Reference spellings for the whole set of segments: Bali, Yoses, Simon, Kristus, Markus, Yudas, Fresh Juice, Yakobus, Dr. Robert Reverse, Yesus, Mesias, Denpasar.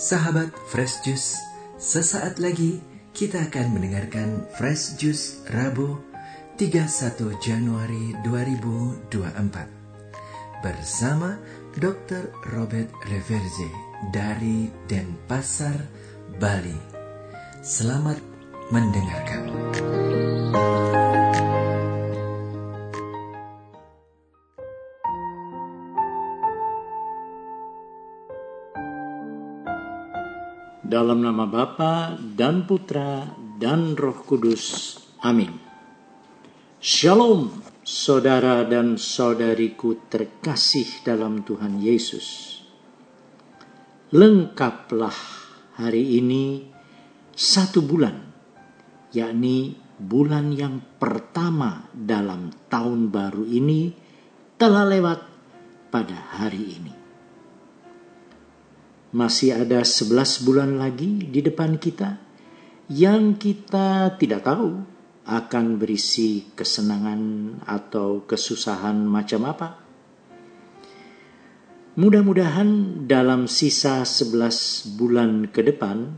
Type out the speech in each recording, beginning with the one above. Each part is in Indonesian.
Sahabat Fresh Juice, sesaat lagi kita akan mendengarkan Fresh Juice Rabu 31 Januari 2024 bersama Dr. Robert Reverse dari Denpasar, Bali. Selamat mendengarkan. Dalam nama Bapa dan Putra dan Roh Kudus. Amin. Shalom, saudara dan saudariku terkasih dalam Tuhan Yesus. Lengkaplah hari ini 1 bulan, yakni bulan yang pertama dalam tahun baru ini telah lewat pada hari ini. Masih ada 11 bulan lagi di depan kita yang kita tidak tahu akan berisi kesenangan atau kesusahan macam apa. Mudah-mudahan dalam sisa 11 bulan ke depan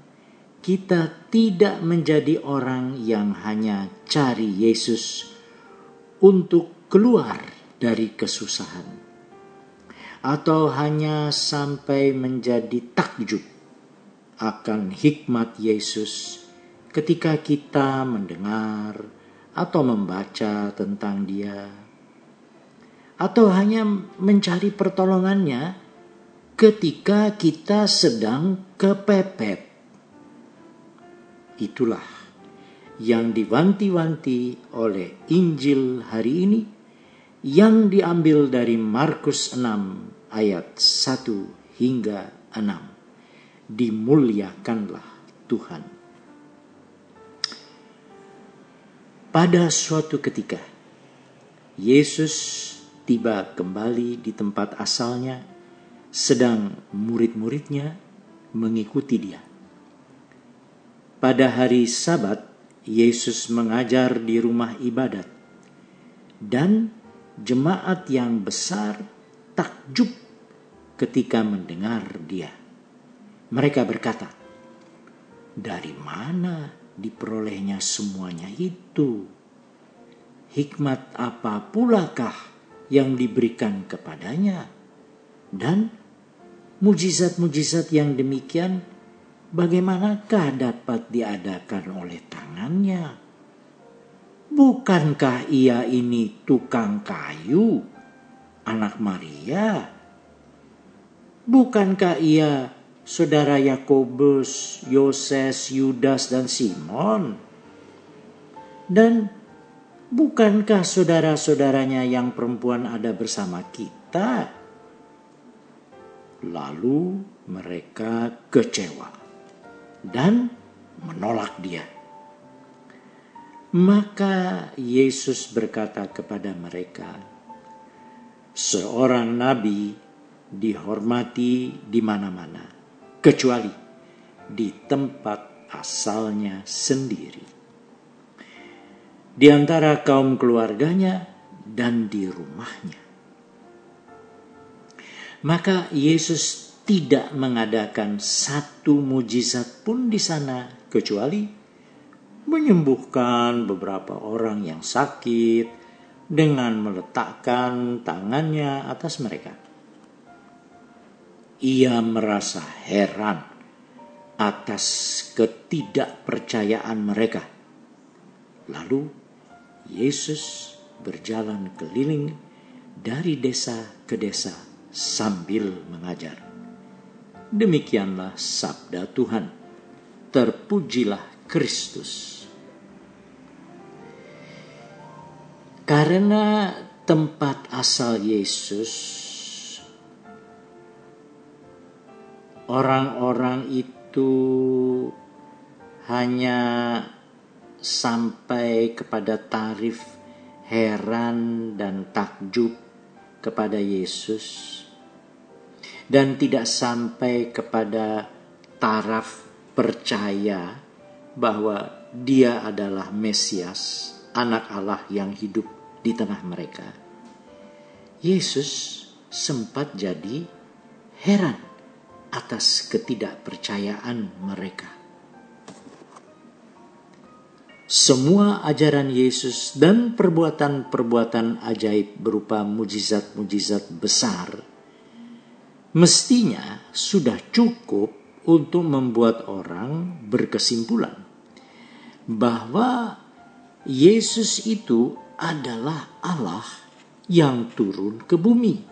kita tidak menjadi orang yang hanya cari Yesus untuk keluar dari kesusahan, atau hanya sampai menjadi takjub akan hikmat Yesus ketika kita mendengar atau membaca tentang Dia, atau hanya mencari pertolongannya ketika kita sedang kepepet. Itulah yang diwanti-wanti oleh Injil hari ini yang diambil dari Markus 6 ayat 1 hingga 6. Dimuliakanlah Tuhan. Pada suatu ketika, Yesus tiba kembali di tempat asalnya, sedang murid-muridnya mengikuti Dia. Pada hari Sabat, Yesus mengajar di rumah ibadat, dan jemaat yang besar takjub ketika mendengar Dia. Mereka berkata, "Dari mana diperolehnya semuanya itu? Hikmat apa pulakah yang diberikan kepadanya? Dan mujizat-mujizat yang demikian bagaimanakah dapat diadakan oleh tangannya? Bukankah ia ini tukang kayu, anak Maria? Bukankah ia saudara Yakobus, Yoses, Yudas, dan Simon? Dan bukankah saudara-saudaranya yang perempuan ada bersama kita?" Lalu mereka kecewa dan menolak Dia. Maka Yesus berkata kepada mereka, "Seorang nabi dihormati di mana-mana, kecuali di tempat asalnya sendiri, di antara kaum keluarganya dan di rumahnya." Maka Yesus tidak mengadakan satu mujizat pun di sana, kecuali menyembuhkan beberapa orang yang sakit dengan meletakkan tangannya atas mereka. Ia merasa heran atas ketidakpercayaan mereka. Lalu Yesus berjalan keliling dari desa ke desa sambil mengajar. Demikianlah sabda Tuhan. Terpujilah Kristus. Karena tempat asal Yesus, orang-orang itu hanya sampai kepada tarif heran dan takjub kepada Yesus, dan tidak sampai kepada taraf percaya bahwa Dia adalah Mesias, Anak Allah yang hidup di tengah mereka. Yesus sempat jadi heran atas ketidakpercayaan mereka. Semua ajaran Yesus dan perbuatan-perbuatan ajaib berupa mujizat-mujizat besar mestinya sudah cukup untuk membuat orang berkesimpulan bahwa Yesus itu adalah Allah yang turun ke bumi.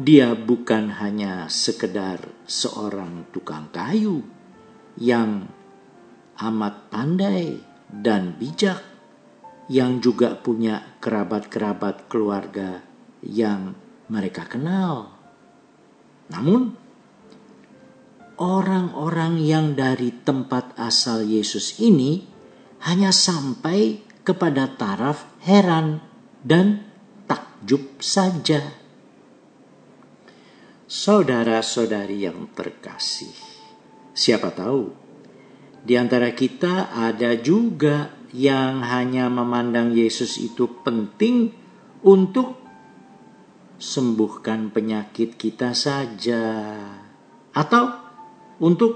Dia bukan hanya sekedar seorang tukang kayu yang amat pandai dan bijak, yang juga punya kerabat-kerabat keluarga yang mereka kenal. Namun, orang-orang yang dari tempat asal Yesus ini hanya sampai kepada taraf heran dan takjub saja. Saudara-saudari yang terkasih, siapa tahu di antara kita ada juga yang hanya memandang Yesus itu penting untuk sembuhkan penyakit kita saja, atau untuk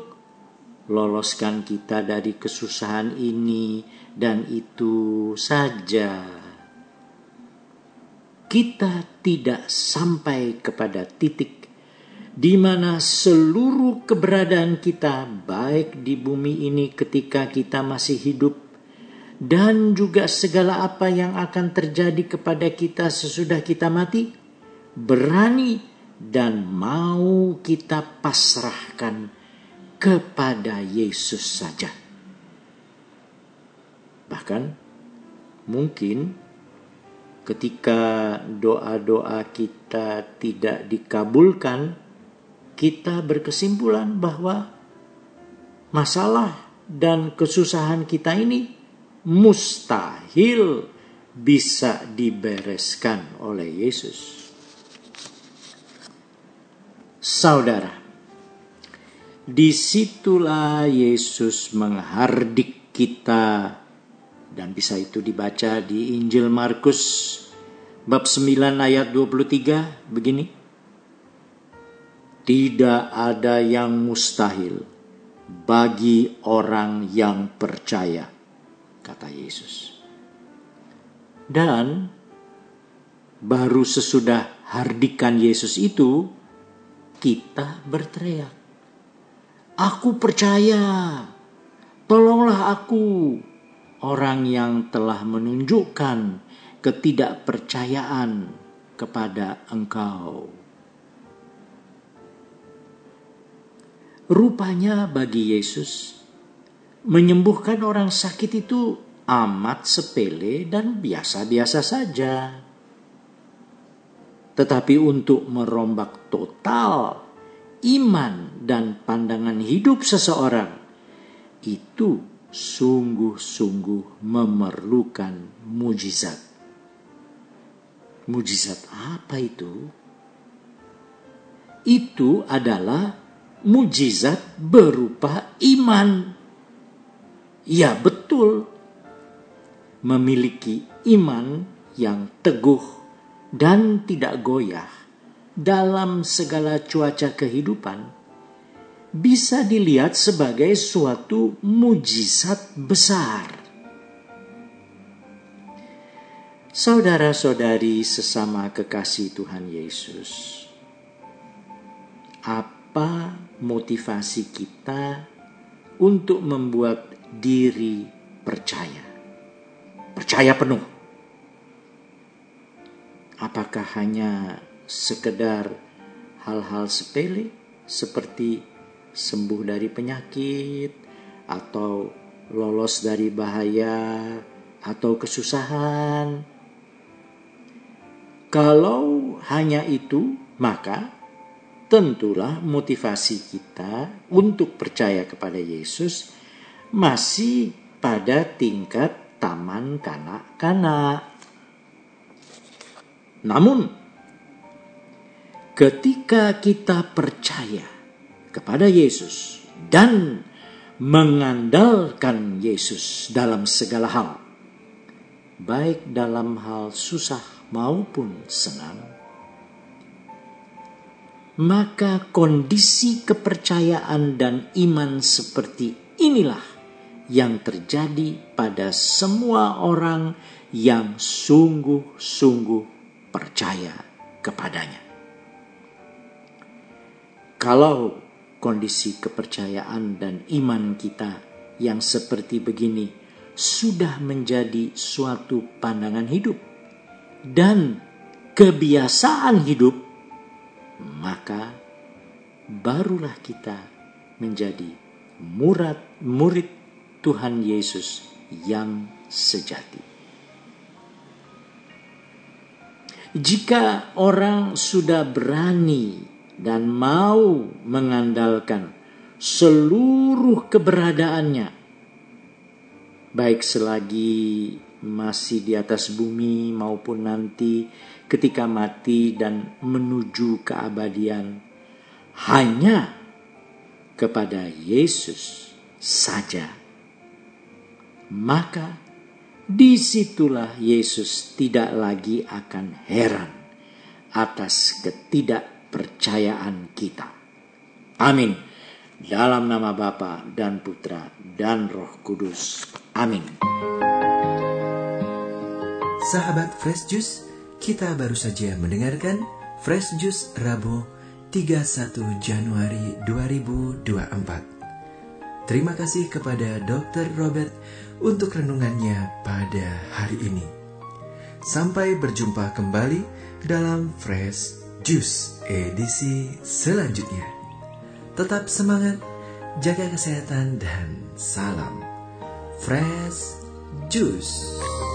loloskan kita dari kesusahan ini dan itu saja. Kita tidak sampai kepada titik di mana seluruh keberadaan kita, baik di bumi ini ketika kita masih hidup, dan juga segala apa yang akan terjadi kepada kita sesudah kita mati, berani dan mau kita pasrahkan kepada Yesus saja. Bahkan mungkin ketika doa-doa kita tidak dikabulkan, kita berkesimpulan bahwa masalah dan kesusahan kita ini mustahil bisa dibereskan oleh Yesus. Saudara, disitulah Yesus menghardik kita, dan bisa itu dibaca di Injil Markus bab 9 ayat 23 begini. Tidak ada yang mustahil bagi orang yang percaya, kata Yesus. Dan baru sesudah hardikan Yesus itu, kita berteriak, "Aku percaya, tolonglah aku." Orang yang telah menunjukkan ketidakpercayaan kepada Engkau. Rupanya bagi Yesus, menyembuhkan orang sakit itu amat sepele dan biasa-biasa saja. Tetapi untuk merombak total iman dan pandangan hidup seseorang, itu sungguh-sungguh memerlukan mujizat. Mujizat apa itu? Itu adalah mujizat berupa iman. Ya betul, memiliki iman yang teguh dan tidak goyah dalam segala cuaca kehidupan bisa dilihat sebagai suatu mujizat besar. Saudara-saudari sesama kekasih Tuhan Yesus, apa motivasi kita untuk membuat diri percaya? Percaya penuh. Apakah hanya sekedar hal-hal sepele seperti sembuh dari penyakit, atau lolos dari bahaya, atau kesusahan? Kalau hanya itu, maka tentulah motivasi kita untuk percaya kepada Yesus masih pada tingkat taman kanak-kanak. Namun, ketika kita percaya kepada Yesus dan mengandalkan Yesus dalam segala hal, baik dalam hal susah maupun senang, maka kondisi kepercayaan dan iman seperti inilah yang terjadi pada semua orang yang sungguh-sungguh percaya kepadanya. Kalau kondisi kepercayaan dan iman kita yang seperti begini sudah menjadi suatu pandangan hidup dan kebiasaan hidup, maka barulah kita menjadi murid Tuhan Yesus yang sejati. Jika orang sudah berani dan mau mengandalkan seluruh keberadaannya, baik selagi masih di atas bumi maupun nanti ketika mati dan menuju keabadian, hanya kepada Yesus saja, maka disitulah Yesus tidak lagi akan heran atas ketidakpercayaan kita. Amin. Dalam nama Bapa dan Putra dan Roh Kudus. Amin. Sahabat Fresh Juice, kita baru saja mendengarkan Fresh Juice Rabu 31 Januari 2024. Terima kasih kepada Dr. Robert untuk renungannya pada hari ini. Sampai berjumpa kembali dalam Fresh Juice edisi selanjutnya. Tetap semangat, jaga kesehatan, dan salam Fresh Juice.